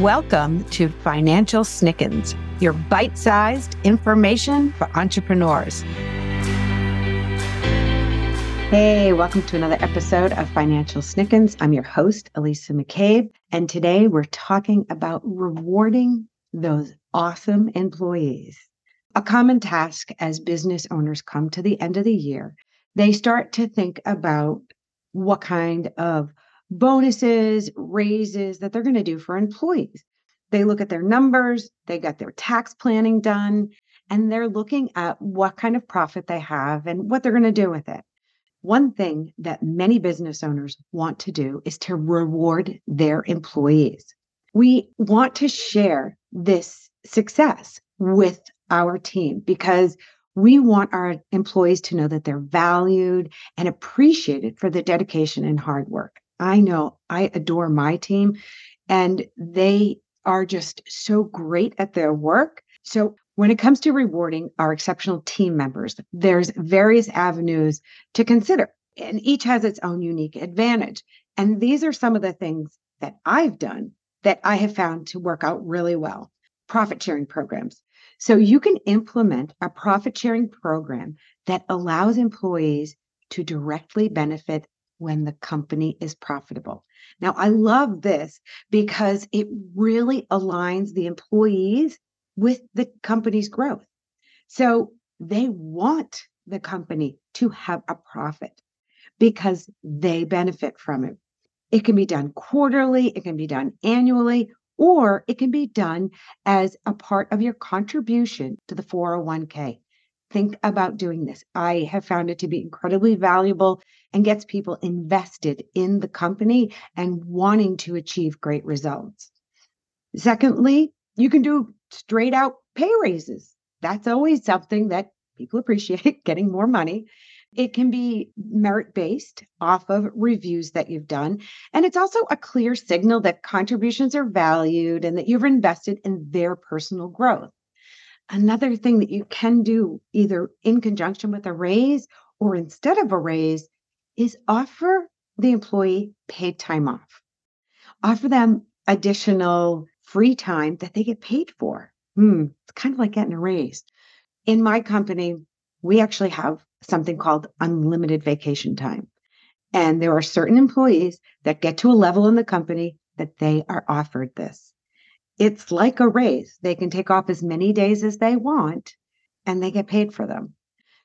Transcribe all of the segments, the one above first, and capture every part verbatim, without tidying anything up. Welcome to Financial Snickens, your bite-sized information for entrepreneurs. Hey, welcome to another episode of Financial Snickens. I'm your host, Elisa McCabe, and today we're talking about rewarding those awesome employees. A common task as business owners come to the end of the year, they start to think about what kind of bonuses, raises that they're going to do for employees. They look at their numbers, they got their tax planning done, and they're looking at what kind of profit they have and what they're going to do with it. One thing that many business owners want to do is to reward their employees. We want to share this success with our team because we want our employees to know that they're valued and appreciated for their dedication and hard work. I know I adore my team, and they are just so great at their work. So when it comes to rewarding our exceptional team members, there's various avenues to consider, and each has its own unique advantage. And these are some of the things that I've done that I have found to work out really well. Profit sharing programs. So you can implement a profit sharing program that allows employees to directly benefit when the company is profitable. Now, I love this because it really aligns the employees with the company's growth. So they want the company to have a profit because they benefit from it. It can be done quarterly, it can be done annually, or it can be done as a part of your contribution to the four oh one k. Think about doing this. I have found it to be incredibly valuable and gets people invested in the company and wanting to achieve great results. Secondly, you can do straight out pay raises. That's always something that people appreciate, getting more money. It can be merit-based off of reviews that you've done. And it's also a clear signal that contributions are valued and that you've invested in their personal growth. Another thing that you can do either in conjunction with a raise or instead of a raise is offer the employee paid time off. Offer them additional free time that they get paid for. Hmm, it's kind of like getting a raise. In my company, we actually have something called unlimited vacation time. And there are certain employees that get to a level in the company that they are offered this. It's like a raise. They can take off as many days as they want and they get paid for them.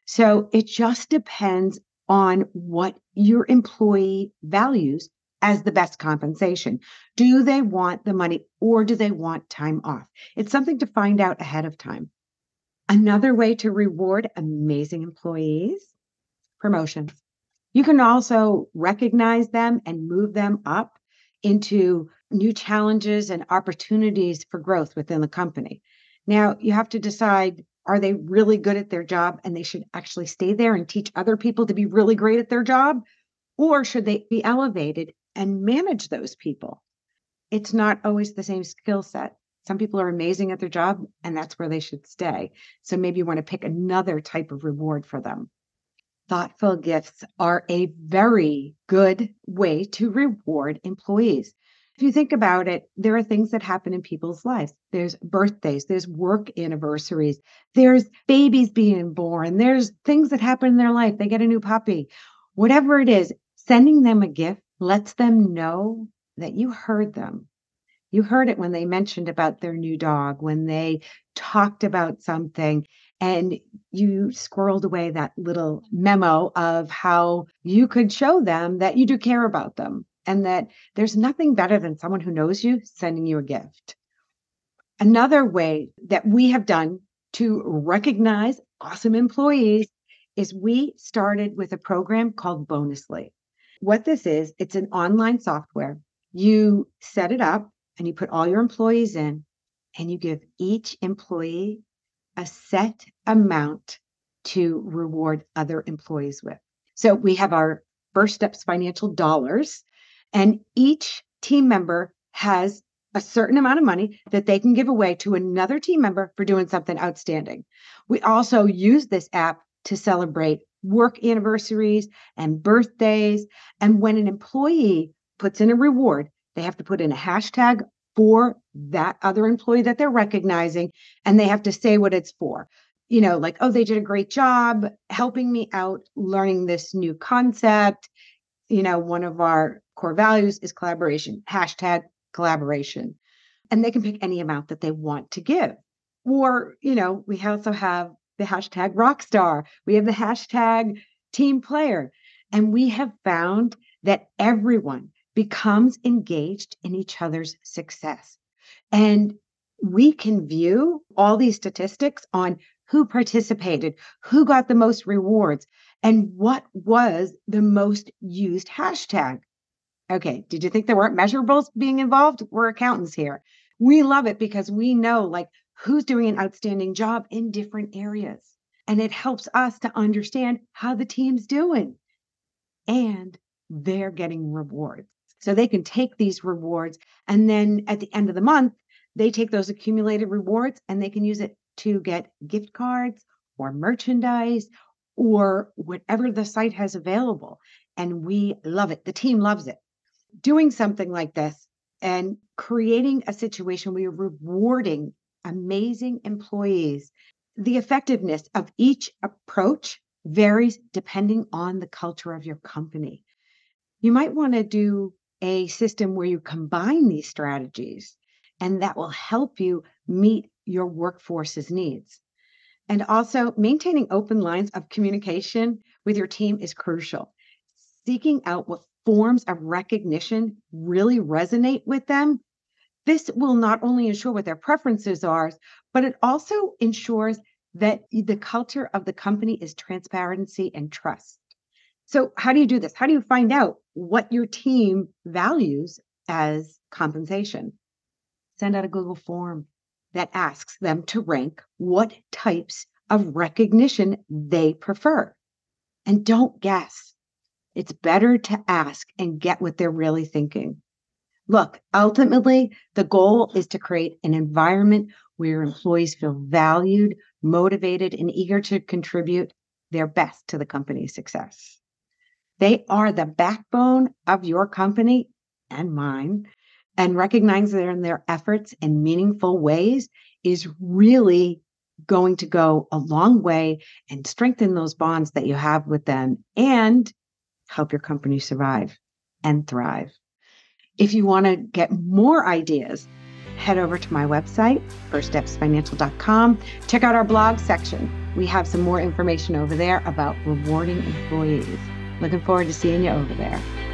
So it just depends on what your employee values as the best compensation. Do they want the money or do they want time off? It's something to find out ahead of time. Another way to reward amazing employees, promotions. You can also recognize them and move them up into new challenges and opportunities for growth within the company. Now, you have to decide, are they really good at their job and they should actually stay there and teach other people to be really great at their job? Or should they be elevated and manage those people? It's not always the same skill set. Some people are amazing at their job and that's where they should stay. So maybe you want to pick another type of reward for them. Thoughtful gifts are a very good way to reward employees. If you think about it, there are things that happen in people's lives. There's birthdays, there's work anniversaries, there's babies being born, there's things that happen in their life. They get a new puppy, whatever it is, sending them a gift lets them know that you heard them. You heard it when they mentioned about their new dog, when they talked about something, and you squirreled away that little memo of how you could show them that you do care about them. And that there's nothing better than someone who knows you sending you a gift. Another way that we have done to recognize awesome employees is we started with a program called Bonusly. What this is, it's an online software. You set it up and you put all your employees in and you give each employee a set amount to reward other employees with. So we have our First Steps Financial dollars. And each team member has a certain amount of money that they can give away to another team member for doing something outstanding. We also use this app to celebrate work anniversaries and birthdays. And when an employee puts in a reward, they have to put in a hashtag for that other employee that they're recognizing, and they have to say what it's for. You know, like, oh, they did a great job helping me out learning this new concept. You know, one of our core values is collaboration, hashtag collaboration. And they can pick any amount that they want to give. Or, you know, we also have the hashtag rock star. We have the hashtag team player. And we have found that everyone becomes engaged in each other's success. And we can view all these statistics on who participated, who got the most rewards, and what was the most used hashtag. Okay, did you think there weren't measurables being involved? We're accountants here. We love it because we know like who's doing an outstanding job in different areas. And it helps us to understand how the team's doing. And they're getting rewards. So they can take these rewards, and then at the end of the month, they take those accumulated rewards and they can use it to get gift cards or merchandise or whatever the site has available. And we love it. The team loves it. Doing something like this and creating a situation where you're rewarding amazing employees. The effectiveness of each approach varies depending on the culture of your company. You might want to do a system where you combine these strategies, and that will help you meet your workforce's needs. And also, maintaining open lines of communication with your team is crucial. Seeking out what forms of recognition really resonate with them. This will not only ensure what their preferences are, but it also ensures that the culture of the company is transparency and trust. So how do you do this? How do you find out what your team values as compensation? Send out a Google form that asks them to rank what types of recognition they prefer. And don't guess. It's better to ask and get what they're really thinking. Look, ultimately, the goal is to create an environment where employees feel valued, motivated, and eager to contribute their best to the company's success. They are the backbone of your company and mine. And recognizing their efforts in meaningful ways is really going to go a long way and strengthen those bonds that you have with them and help your company survive and thrive. If you want to get more ideas, head over to my website, first steps financial dot com. Check out our blog section. We have some more information over there about rewarding employees. Looking forward to seeing you over there.